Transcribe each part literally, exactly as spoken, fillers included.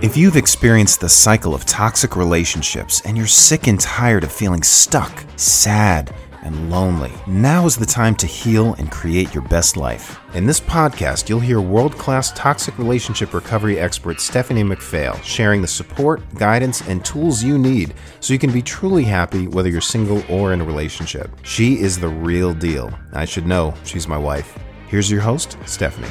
If you've experienced the cycle of toxic relationships and you're sick and tired of feeling stuck, sad, and lonely, now is the time to heal and create your best life. In this podcast, you'll hear world-class toxic relationship recovery expert Stephanie McPhail sharing the support, guidance, and tools you need so you can be truly happy whether you're single or in a relationship. She is the real deal. I should know, she's my wife. Here's your host, Stephanie.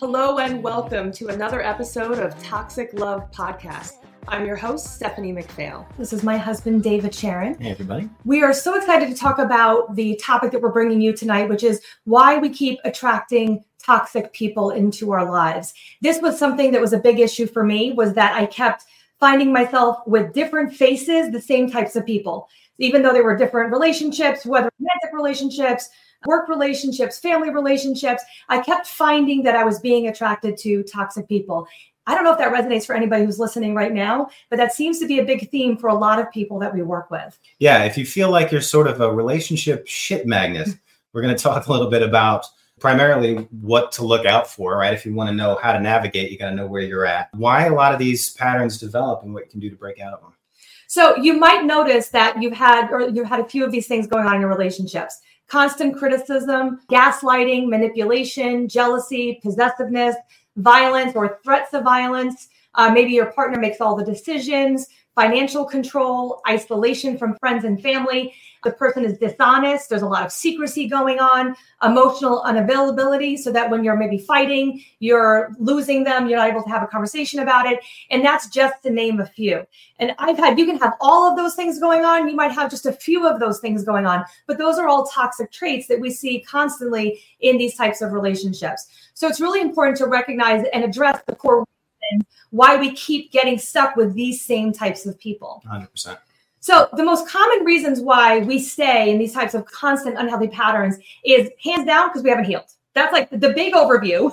Hello and welcome to another episode of Toxic Love Podcast. I'm your host, Stephanie McPhail. This is my husband, David Sharon. Hey, everybody. We are so excited to talk about the topic that we're bringing you tonight, which is why we keep attracting toxic people into our lives. This was something that was a big issue for me, was that I kept finding myself with different faces, the same types of people, even though they were different relationships, whether romantic relationships, work relationships, family relationships. I kept finding that I was being attracted to toxic people. I don't know if that resonates for anybody who's listening right now, but that seems to be a big theme for a lot of people that we work with. Yeah, if you feel like you're sort of a relationship shit magnet, we're going to talk a little bit about primarily what to look out for, right? If you want to know how to navigate, you got to know where you're at, why a lot of these patterns develop, and what you can do to break out of them. So you might notice that you've had, or you've had a few of these things going on in your relationships. Constant criticism, gaslighting, manipulation, jealousy, possessiveness, violence or threats of violence. Uh, maybe your partner makes all the decisions, financial control, isolation from friends and family. The person is dishonest. There's a lot of secrecy going on, emotional unavailability, so that when you're maybe fighting, you're losing them. You're not able to have a conversation about it. And that's just to name a few. And I've had, you can have all of those things going on. You might have just a few of those things going on, but those are all toxic traits that we see constantly in these types of relationships. So it's really important to recognize and address the core reason why we keep getting stuck with these same types of people. one hundred percent. So the most common reasons why we stay in these types of constant unhealthy patterns is hands down because we haven't healed. That's like the big overview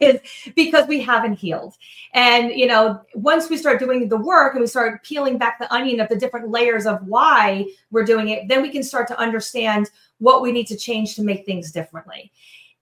is because we haven't healed. And, you know, once we start doing the work and we start peeling back the onion of the different layers of why we're doing it, then we can start to understand what we need to change to make things differently.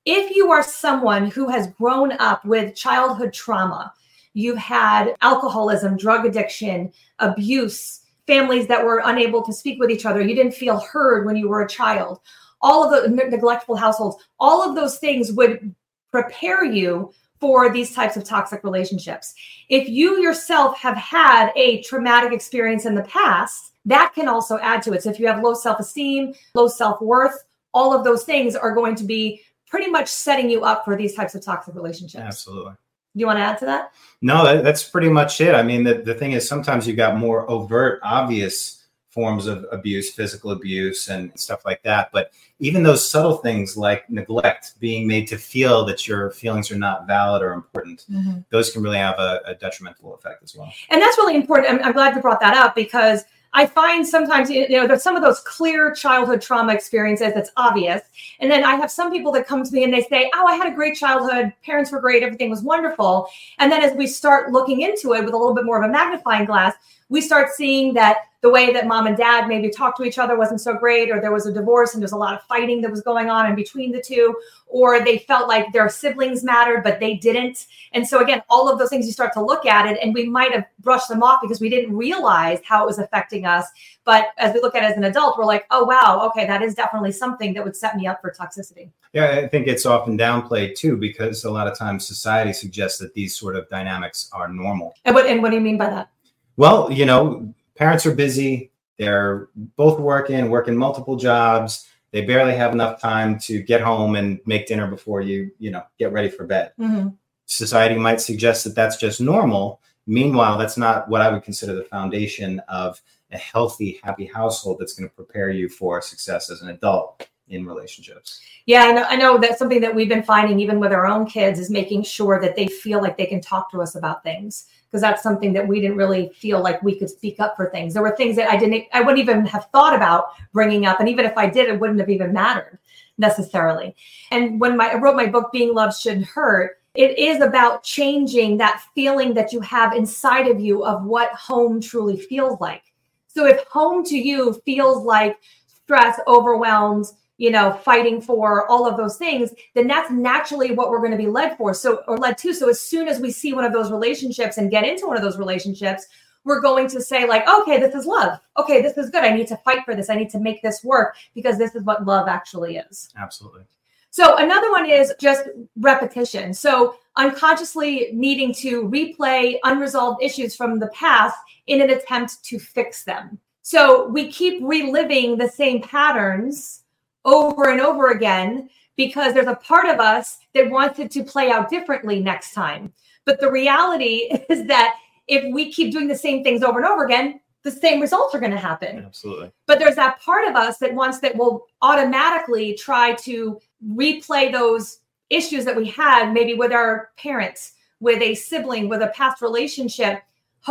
If you are someone who has grown up with childhood trauma, you've had alcoholism, drug addiction, abuse, families that were unable to speak with each other. You didn't feel heard when you were a child. All of the neglectful households, all of those things would prepare you for these types of toxic relationships. If you yourself have had a traumatic experience in the past, that can also add to it. So if you have low self-esteem, low self-worth, all of those things are going to be pretty much setting you up for these types of toxic relationships. Absolutely. Do you want to add to that? No, that, that's pretty much it. I mean, the, the thing is, sometimes you got more overt, obvious forms of abuse, physical abuse and stuff like that. But even those subtle things like neglect, being made to feel that your feelings are not valid or important, mm-hmm. those can really have a, a detrimental effect as well. And that's really important. I'm, I'm glad you brought that up because I find sometimes, you know, there's some of those clear childhood trauma experiences that's obvious. And then I have some people that come to me and they say, oh, I had a great childhood. Parents were great. Everything was wonderful. And then as we start looking into it with a little bit more of a magnifying glass, we start seeing that the way that mom and dad maybe talked to each other wasn't so great, or there was a divorce and there's a lot of fighting that was going on in between the two, or they felt like their siblings mattered, but they didn't. And so again, all of those things, you start to look at it and we might have brushed them off because we didn't realize how it was affecting us. But as we look at it as an adult, we're like, oh, wow, okay, that is definitely something that would set me up for toxicity. Yeah, I think it's often downplayed too, because a lot of times society suggests that these sort of dynamics are normal. And what, and what do you mean by that? Well, you know, parents are busy. They're both working, working multiple jobs. They barely have enough time to get home and make dinner before you, you know, get ready for bed. Mm-hmm. Society might suggest that that's just normal. Meanwhile, that's not what I would consider the foundation of a healthy, happy household that's going to prepare you for success as an adult in relationships. Yeah, I know, I know that's something that we've been finding even with our own kids is making sure that they feel like they can talk to us about things. Because that's something that we didn't really feel like we could speak up for things. There were things that I didn't, I wouldn't even have thought about bringing up. And even if I did, it wouldn't have even mattered necessarily. And when my, I wrote my book, Being Love Shouldn't Hurt, it is about changing that feeling that you have inside of you of what home truly feels like. So if home to you feels like stress, overwhelmed, you know, fighting for all of those things, then that's naturally what we're going to be led for. So, or led to. So as soon as we see one of those relationships and get into one of those relationships, we're going to say like, okay, this is love. Okay, this is good. I need to fight for this. I need to make this work because this is what love actually is. Absolutely. So another one is just repetition. So unconsciously needing to replay unresolved issues from the past in an attempt to fix them. So we keep reliving the same patterns over and over again because there's a part of us that wants it to play out differently next time. But the reality is that if we keep doing the same things over and over again, the same results are going to happen. Absolutely. But there's that part of us that wants that will automatically try to replay those issues that we had, maybe with our parents, with a sibling, with a past relationship,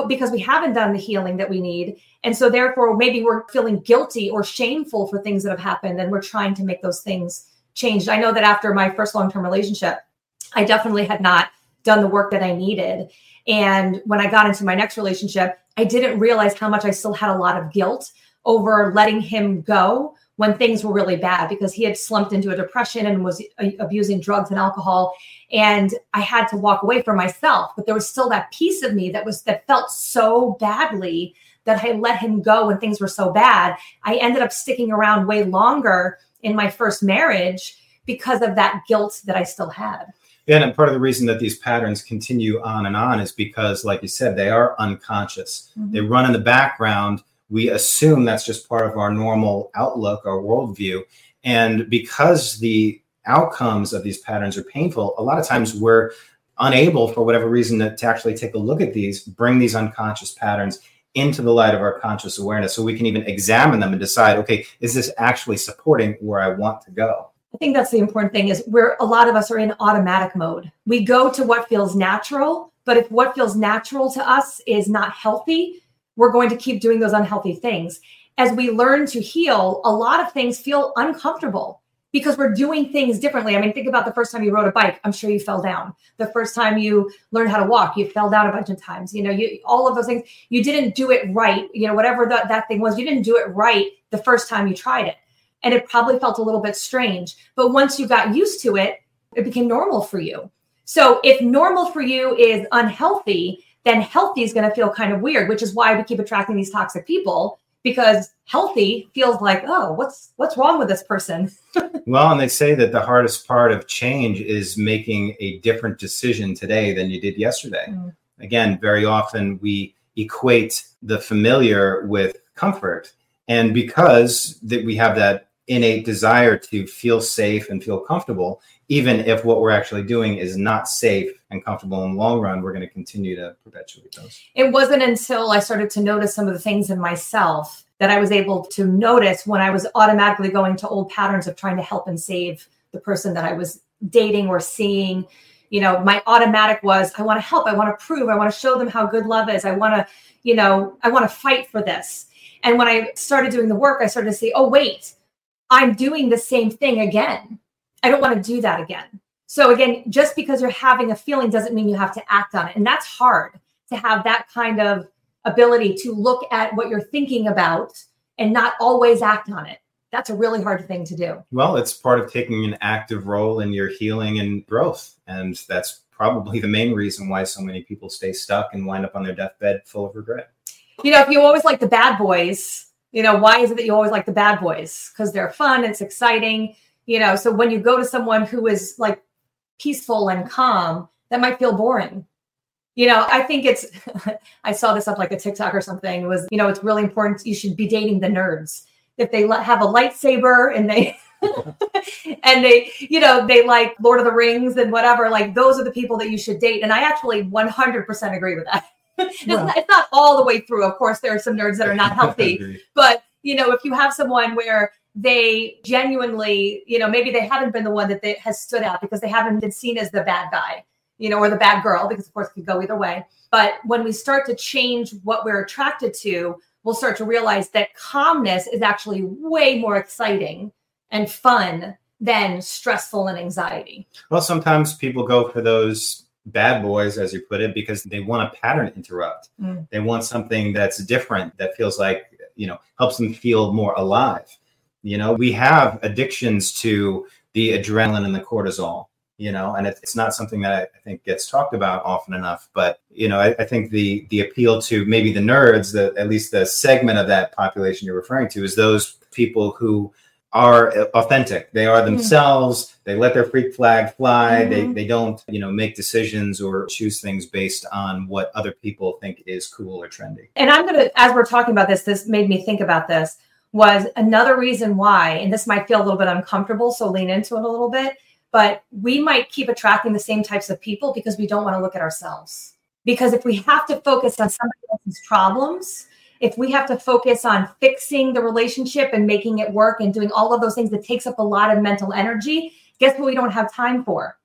because we haven't done the healing that we need. And so therefore, maybe we're feeling guilty or shameful for things that have happened. And we're trying to make those things change. I know that after my first long-term relationship, I definitely had not done the work that I needed. And when I got into my next relationship, I didn't realize how much I still had a lot of guilt over letting him go when things were really bad, because he had slumped into a depression and was abusing drugs and alcohol. And I had to walk away for myself, but there was still that piece of me that was, that felt so badly that I let him go when things were so bad. I ended up sticking around way longer in my first marriage because of that guilt that I still had. Yeah, and part of the reason that these patterns continue on and on is because, like you said, they are unconscious. Mm-hmm. They run in the background. We assume that's just part of our normal outlook, our worldview. And because the outcomes of these patterns are painful, a lot of times we're unable, for whatever reason, to, to actually take a look at these, bring these unconscious patterns into the light of our conscious awareness so we can even examine them and decide, okay, is this actually supporting where I want to go? I think that's the important thing, is where a lot of us are in automatic mode. We go to what feels natural, but if what feels natural to us is not healthy, we're going to keep doing those unhealthy things. As we learn to heal, a lot of things feel uncomfortable because we're doing things differently. I mean, think about the first time you rode a bike. I'm sure you fell down. The first time you learned how to walk, you fell down a bunch of times. You know, you, all of those things, you didn't do it right. You know, whatever that, that thing was, you didn't do it right the first time you tried it. And it probably felt a little bit strange. But once you got used to it, it became normal for you. So if normal for you is unhealthy, then healthy is going to feel kind of weird, which is why we keep attracting these toxic people, because healthy feels like, oh, what's what's wrong with this person? Well, and they say that the hardest part of change is making a different decision today than you did yesterday. Mm. Again, very often we equate the familiar with comfort. And because that we have that innate desire to feel safe and feel comfortable, even if what we're actually doing is not safe and comfortable in the long run, we're going to continue to perpetuate those. It wasn't until I started to notice some of the things in myself that I was able to notice when I was automatically going to old patterns of trying to help and save the person that I was dating or seeing. You know, my automatic was, I want to help. I want to prove. I want to show them how good love is. I want to, you know, I want to fight for this. And when I started doing the work, I started to see, oh, wait, I'm doing the same thing again. I don't want to do that again. So again, just because you're having a feeling doesn't mean you have to act on it. And that's hard to have that kind of ability to look at what you're thinking about and not always act on it. That's a really hard thing to do. Well, it's part of taking an active role in your healing and growth. And that's probably the main reason why so many people stay stuck and wind up on their deathbed full of regret. You know, if you always like the bad boys, you know, why is it that you always like the bad boys? Because they're fun, it's exciting, you know. So when you go to someone who is like peaceful and calm, that might feel boring. You know, I think it's, I saw this up like a TikTok or something, was, you know, it's really important. You should be dating the nerds. If they have a lightsaber and they, and they, you know, they like Lord of the Rings and whatever, like those are the people that you should date. And I actually one hundred percent agree with that. It's, well, not, it's not all the way through. Of course, there are some nerds that are not healthy, but you know, if you have someone where they genuinely, you know, maybe they haven't been the one that they, has stood out because they haven't been seen as the bad guy, you know, or the bad girl, because of course it could go either way. But when we start to change what we're attracted to, we'll start to realize that calmness is actually way more exciting and fun than stressful and anxiety. Well, sometimes people go for those bad boys, as you put it, because they want a pattern interrupt. Mm. They want something that's different, that feels like, you know, helps them feel more alive. You know, we have addictions to the adrenaline and the cortisol, you know, and it's not something that I think gets talked about often enough. But, you know, I, I think the the appeal to maybe the nerds, the, at least the segment of that population you're referring to, is those people who are authentic. They are themselves. Mm-hmm. They let their freak flag fly. Mm-hmm. They they don't, you know, make decisions or choose things based on what other people think is cool or trendy. And I'm going to, as we're talking about this, this made me think about this, was another reason why, and this might feel a little bit uncomfortable, so lean into it a little bit, but we might keep attracting the same types of people because we don't want to look at ourselves. Because if we have to focus on somebody else's problems, if we have to focus on fixing the relationship and making it work and doing all of those things that takes up a lot of mental energy, guess what we don't have time for?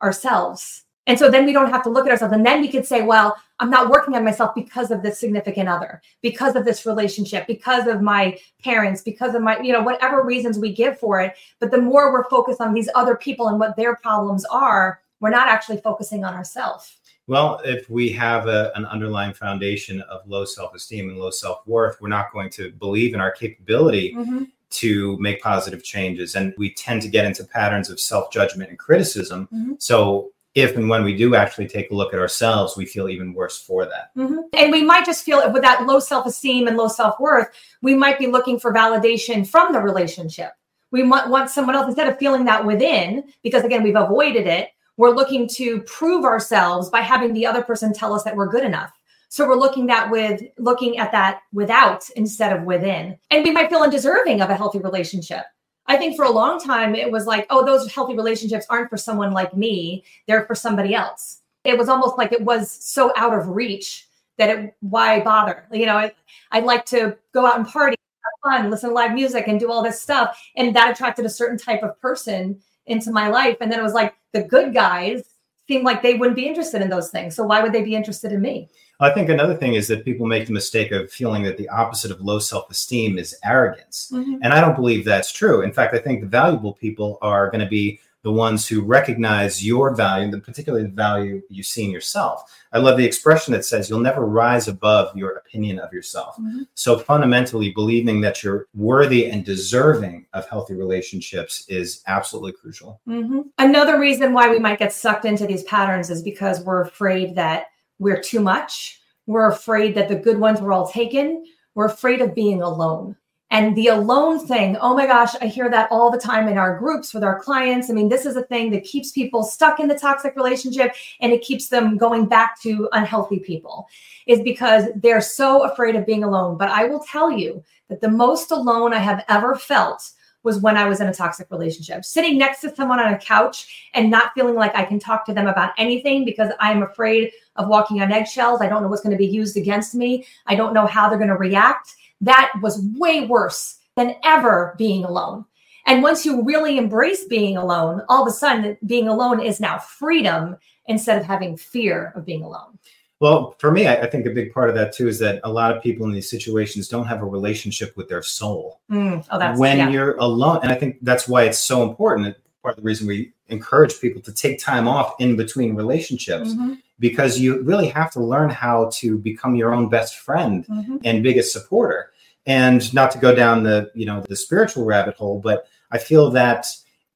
Ourselves. And so then we don't have to look at ourselves. And then we could say, well, I'm not working on myself because of this significant other, because of this relationship, because of my parents, because of my, you know, whatever reasons we give for it. But the more we're focused on these other people and what their problems are, we're not actually focusing on ourselves. Well, if we have a, an underlying foundation of low self-esteem and low self-worth, we're not going to believe in our capability mm-hmm. to make positive changes. And we tend to get into patterns of self-judgment and criticism. Mm-hmm. So if and when we do actually take a look at ourselves, we feel even worse for that. Mm-hmm. And we might just feel with that low self-esteem and low self-worth, we might be looking for validation from the relationship. We might want someone else, instead of feeling that within, because again, we've avoided it, we're looking to prove ourselves by having the other person tell us that we're good enough. So we're looking that with looking at that without instead of within. And we might feel undeserving of a healthy relationship. I think for a long time, it was like, oh, those healthy relationships aren't for someone like me. They're for somebody else. It was almost like it was so out of reach that it, why bother? You know, I, I'd like to go out and party, have fun, listen to live music and do all this stuff. And that attracted a certain type of person into my life. And then it was like the good guys seemed like they wouldn't be interested in those things. So why would they be interested in me? I think another thing is that people make the mistake of feeling that the opposite of low self-esteem is arrogance. Mm-hmm. And I don't believe that's true. In fact, I think the valuable people are going to be the ones who recognize your value, and particularly the value you see in yourself. I love the expression that says you'll never rise above your opinion of yourself. Mm-hmm. So fundamentally, believing that you're worthy and deserving of healthy relationships is absolutely crucial. Mm-hmm. Another reason why we might get sucked into these patterns is because we're afraid that we're too much. We're afraid that the good ones were all taken. We're afraid of being alone. And the alone thing, oh my gosh, I hear that all the time in our groups with our clients. I mean, this is a thing that keeps people stuck in the toxic relationship, and it keeps them going back to unhealthy people, is because they're so afraid of being alone. But I will tell you that the most alone I have ever felt was when I was in a toxic relationship, sitting next to someone on a couch and not feeling like I can talk to them about anything because I'm afraid of walking on eggshells. I don't know what's going to be used against me. I don't know how they're going to react. That was way worse than ever being alone. And once you really embrace being alone, all of a sudden being alone is now freedom instead of having fear of being alone. Well, for me, I think a big part of that, too, is that a lot of people in these situations don't have a relationship with their soul. Mm, oh, that's, when yeah. you're alone. And I think that's why it's so important. Part of the reason we encourage people to take time off in between relationships, mm-hmm. because you really have to learn how to become your own best friend mm-hmm. and biggest supporter. And not to go down the, you know, the spiritual rabbit hole, but I feel that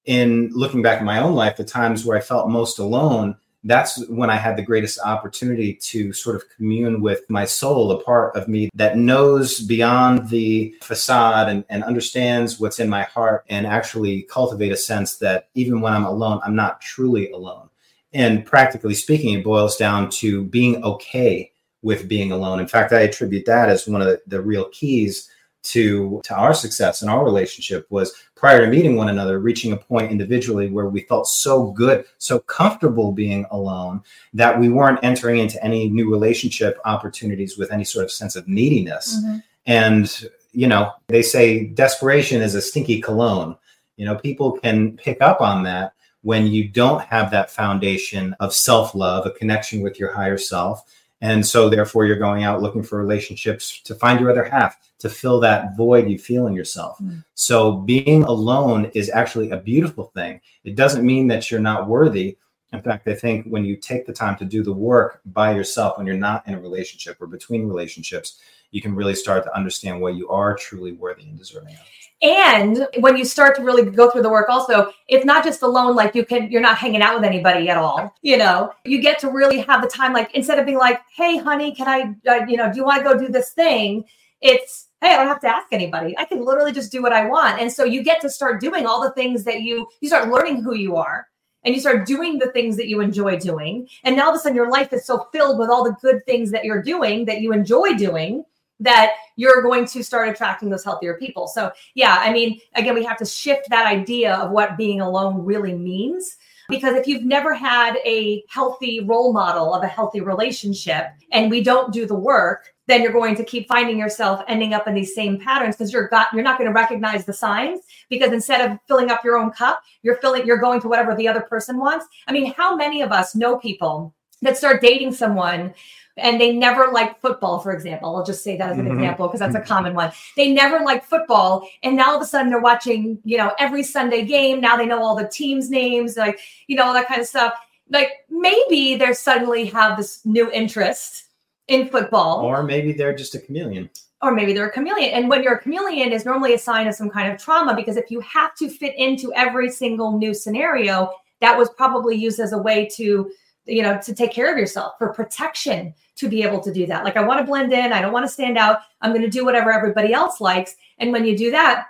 in looking back at my own life, the times where I felt most alone, that's when I had the greatest opportunity to sort of commune with my soul, a part of me that knows beyond the facade and, and understands what's in my heart, and actually cultivate a sense that even when I'm alone, I'm not truly alone. And practically speaking, it boils down to being okay with being alone. In fact, I attribute that as one of the, the real keys to, to our success in our relationship, was prior to meeting one another, reaching a point individually where we felt so good, so comfortable being alone, that we weren't entering into any new relationship opportunities with any sort of sense of neediness. Mm-hmm. And, you know, they say desperation is a stinky cologne. You know, people can pick up on that when you don't have that foundation of self-love, a connection with your higher self. And so therefore you're going out looking for relationships to find your other half, to fill that void you feel in yourself. Mm. So being alone is actually a beautiful thing. It doesn't mean that you're not worthy. In fact, I think when you take the time to do the work by yourself, when you're not in a relationship or between relationships, you can really start to understand what you are truly worthy and deserving of. And when you start to really go through the work also, it's not just alone, like you can, you're not hanging out with anybody at all. You know, you get to really have the time, like instead of being like, hey, honey, can I, uh, you know, do you want to go do this thing? It's, hey, I don't have to ask anybody. I can literally just do what I want. And so you get to start doing all the things that you, you start learning who you are. And you start doing the things that you enjoy doing. And now all of a sudden your life is so filled with all the good things that you're doing, that you enjoy doing, that you're going to start attracting those healthier people. So yeah, I mean, again, we have to shift that idea of what being alone really means. Because if you've never had a healthy role model of a healthy relationship and we don't do the work, then you're going to keep finding yourself ending up in these same patterns because you're got, you're not going to recognize the signs, because instead of filling up your own cup, you're filling, you're going to whatever the other person wants. I mean, how many of us know people that start dating someone and they never liked football, for example? I'll just say that as an mm-hmm. example, because that's a common one. They never liked football. And now all of a sudden they're watching, you know, every Sunday game. Now they know all the teams' names, like, you know, all that kind of stuff. Like maybe they suddenly have this new interest in football. Or maybe they're just a chameleon. Or maybe they're a chameleon. And when you're a chameleon is normally a sign of some kind of trauma, because if you have to fit into every single new scenario, that was probably used as a way to, you know, to take care of yourself, for protection, to be able to do that. Like, I want to blend in. I don't want to stand out. I'm going to do whatever everybody else likes. And when you do that,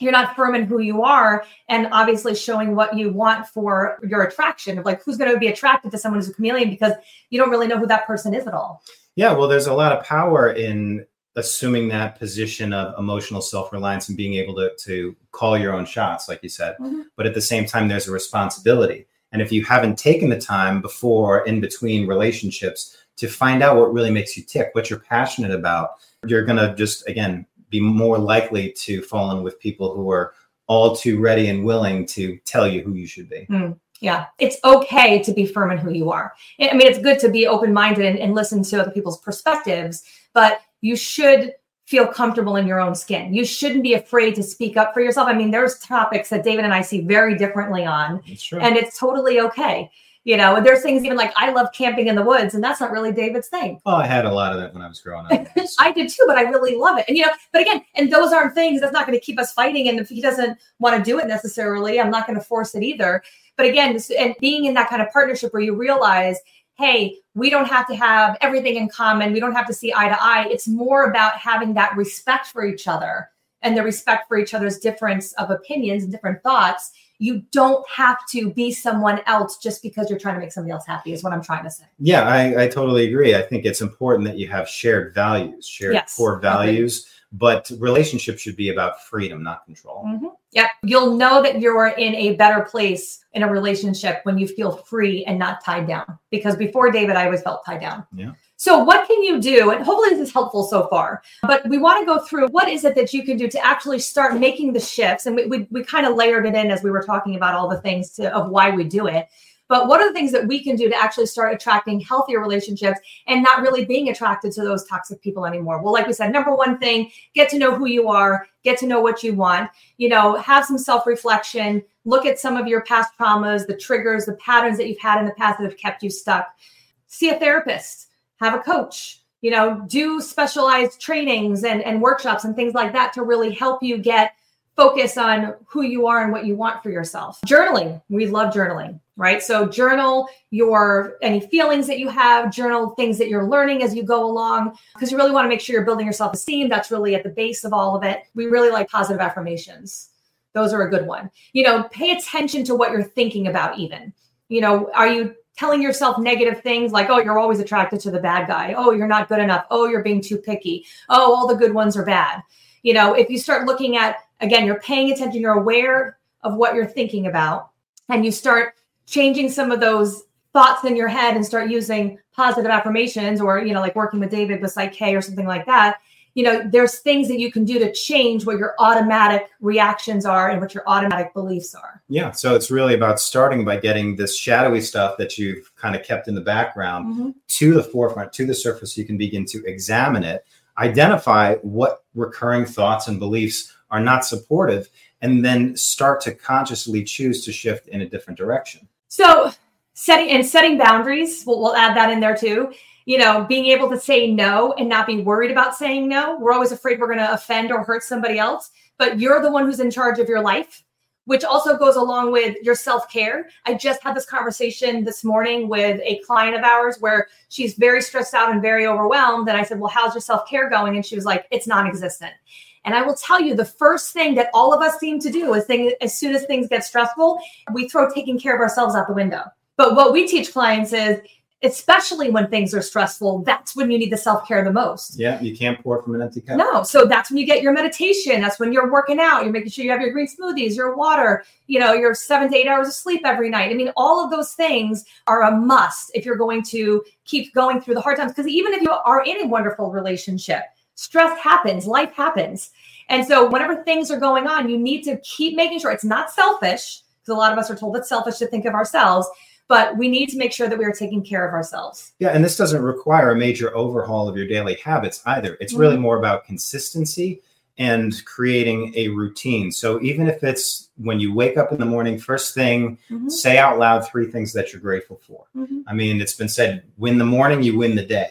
you're not firm in who you are, and obviously showing what you want for your attraction of like, who's going to be attracted to someone who's a chameleon, because you don't really know who that person is at all. Yeah. Well, there's a lot of power in assuming that position of emotional self-reliance and being able to, to call your own shots, like you said, mm-hmm. but at the same time, there's a responsibility. And if you haven't taken the time before, in between relationships, to find out what really makes you tick, what you're passionate about, you're going to just, again, be more likely to fall in with people who are all too ready and willing to tell you who you should be. Mm, yeah. It's okay to be firm in who you are. I mean, it's good to be open-minded and, and listen to other people's perspectives, but you should feel comfortable in your own skin. You shouldn't be afraid to speak up for yourself. I mean, there's topics that David and I see very differently on, and it's totally okay. You know, and there's things even like, I love camping in the woods, and that's not really David's thing. Well, I had a lot of that when I was growing up. I did too, but I really love it. And, you know, but again, and those aren't things that's not going to keep us fighting. And if he doesn't want to do it necessarily, I'm not going to force it either. But again, and being in that kind of partnership where you realize, hey, we don't have to have everything in common. We don't have to see eye to eye. It's more about having that respect for each other and the respect for each other's difference of opinions and different thoughts. You don't have to be someone else just because you're trying to make somebody else happy, is what I'm trying to say. Yeah, I, I totally agree. I think it's important that you have shared values, shared yes, core values, okay. But relationships should be about freedom, not control. Mm-hmm. Yeah, you'll know that you're in a better place in a relationship when you feel free and not tied down. Because before David, I always felt tied down. Yeah. So what can you do? And hopefully this is helpful so far, but we want to go through what is it that you can do to actually start making the shifts. And we we, we kind of layered it in as we were talking about all the things to, of why we do it. But what are the things that we can do to actually start attracting healthier relationships and not really being attracted to those toxic people anymore? Well, like we said, number one thing, get to know who you are, get to know what you want, you know, have some self-reflection, look at some of your past traumas, the triggers, the patterns that you've had in the past that have kept you stuck. See a therapist. Have a coach, you know, do specialized trainings and, and workshops and things like that to really help you get focus on who you are and what you want for yourself. Journaling. We love journaling, right? So journal your, any feelings that you have, journal things that you're learning as you go along, because you really want to make sure you're building your self-esteem. That's really at the base of all of it. We really like positive affirmations. Those are a good one. You know, pay attention to what you're thinking about even, you know, are you telling yourself negative things like, oh, you're always attracted to the bad guy. Oh, you're not good enough. Oh, you're being too picky. Oh, all the good ones are bad. You know, if you start looking at, again, you're paying attention, you're aware of what you're thinking about, and you start changing some of those thoughts in your head and start using positive affirmations or, you know, like working with David with Psych-K or something like that. You know, there's things that you can do to change what your automatic reactions are and what your automatic beliefs are. Yeah. So it's really about starting by getting this shadowy stuff that you've kind of kept in the background mm-hmm. to the forefront, to the surface. You can begin to examine it, identify what recurring thoughts and beliefs are not supportive, and then start to consciously choose to shift in a different direction. So setting and setting boundaries, we'll, we'll add that in there too. you know, being able to say no and not be worried about saying no. We're always afraid we're going to offend or hurt somebody else, but you're the one who's in charge of your life, which also goes along with your self-care. I just had this conversation this morning with a client of ours where she's very stressed out and very overwhelmed. And I said, well, how's your self-care going? And she was like, it's non-existent. And I will tell you, the first thing that all of us seem to do is thing, as soon as things get stressful, we throw taking care of ourselves out the window. But what we teach clients is, especially when things are stressful, that's when you need the self-care the most. Yeah, you can't pour from an empty cup. No, so that's when you get your meditation. That's when you're working out. You're making sure you have your green smoothies, your water, you know, your seven to eight hours of sleep every night. I mean, all of those things are a must if you're going to keep going through the hard times. Because even if you are in a wonderful relationship, stress happens, life happens. And so whenever things are going on, you need to keep making sure it's not selfish, because a lot of us are told it's selfish to think of ourselves, but we need to make sure that we are taking care of ourselves. Yeah. And this doesn't require a major overhaul of your daily habits either. It's mm-hmm. really more about consistency and creating a routine. So even if it's when you wake up in the morning, first thing, mm-hmm. say out loud three things that you're grateful for. Mm-hmm. I mean, it's been said, win the morning, you win the day.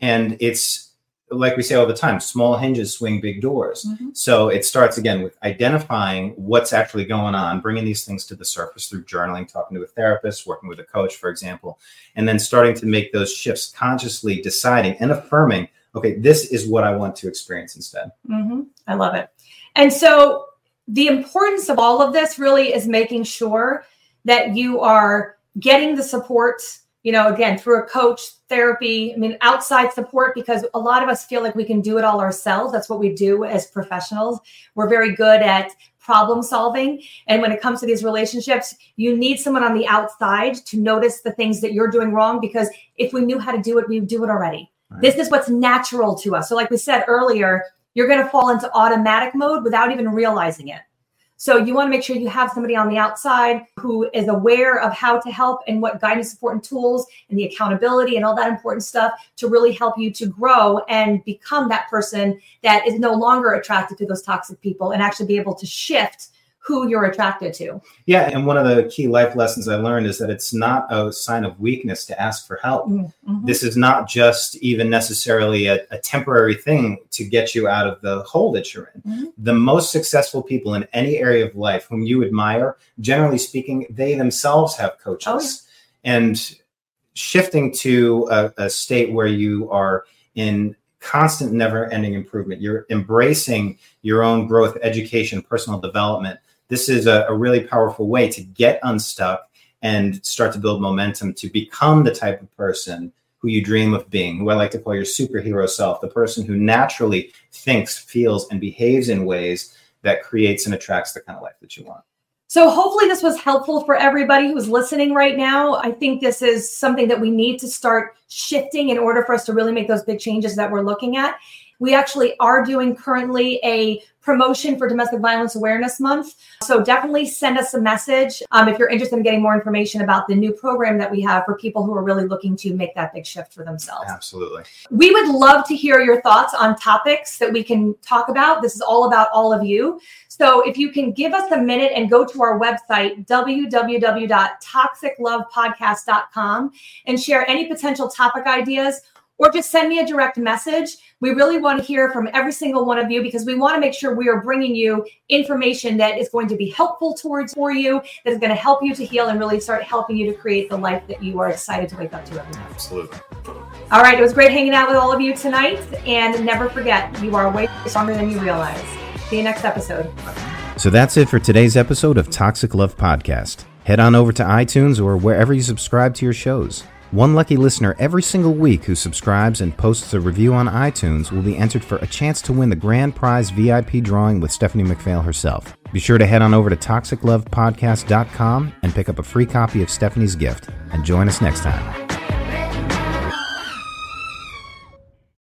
And it's, like we say all the time, small hinges swing big doors. Mm-hmm. So it starts again with identifying what's actually going on, bringing these things to the surface through journaling, talking to a therapist, working with a coach, for example, and then starting to make those shifts, consciously deciding and affirming, okay, this is what I want to experience instead. Mm-hmm. I love it. And so the importance of all of this really is making sure that you are getting the support, you know, again, through a coach, therapy, I mean, outside support, because a lot of us feel like we can do it all ourselves. That's what we do as professionals. We're very good at problem solving. And when it comes to these relationships, you need someone on the outside to notice the things that you're doing wrong, because if we knew how to do it, we'd do it already. Right. This is what's natural to us. So like we said earlier, you're going to fall into automatic mode without even realizing it. So you want to make sure you have somebody on the outside who is aware of how to help and what guidance, support, and tools and the accountability and all that important stuff to really help you to grow and become that person that is no longer attracted to those toxic people and actually be able to shift who you're attracted to. Yeah. And one of the key life lessons I learned is that it's not a sign of weakness to ask for help. Mm-hmm. This is not just even necessarily a, a temporary thing to get you out of the hole that you're in. Mm-hmm. The most successful people in any area of life whom you admire, generally speaking, they themselves have coaches. Oh, yeah. And shifting to a, a state where you are in constant, never-ending improvement, you're embracing your own growth, education, personal development. This is a, a really powerful way to get unstuck and start to build momentum to become the type of person who you dream of being, who I like to call your superhero self, the person who naturally thinks, feels, and behaves in ways that creates and attracts the kind of life that you want. So hopefully this was helpful for everybody who's listening right now. I think this is something that we need to start shifting in order for us to really make those big changes that we're looking at. We actually are doing currently a promotion for Domestic Violence Awareness Month. So definitely send us a message um, if you're interested in getting more information about the new program that we have for people who are really looking to make that big shift for themselves. Absolutely. We would love to hear your thoughts on topics that we can talk about. This is all about all of you. So if you can give us a minute and go to our website, w w w dot toxic love podcast dot com, and share any potential topic ideas, or just send me a direct message. We really want to hear from every single one of you, because we want to make sure we are bringing you information that is going to be helpful towards for you, that is going to help you to heal and really start helping you to create the life that you are excited to wake up to every day. Absolutely. All right. It was great hanging out with all of you tonight. And never forget, you are way stronger than you realize. See you next episode. So that's it for today's episode of Toxic Love Podcast. Head on over to iTunes or wherever you subscribe to your shows. One lucky listener every single week who subscribes and posts a review on iTunes will be entered for a chance to win the grand prize V I P drawing with Stephanie McPhail herself. Be sure to head on over to Toxic Love Podcast dot com and pick up a free copy of Stephanie's gift. And join us next time.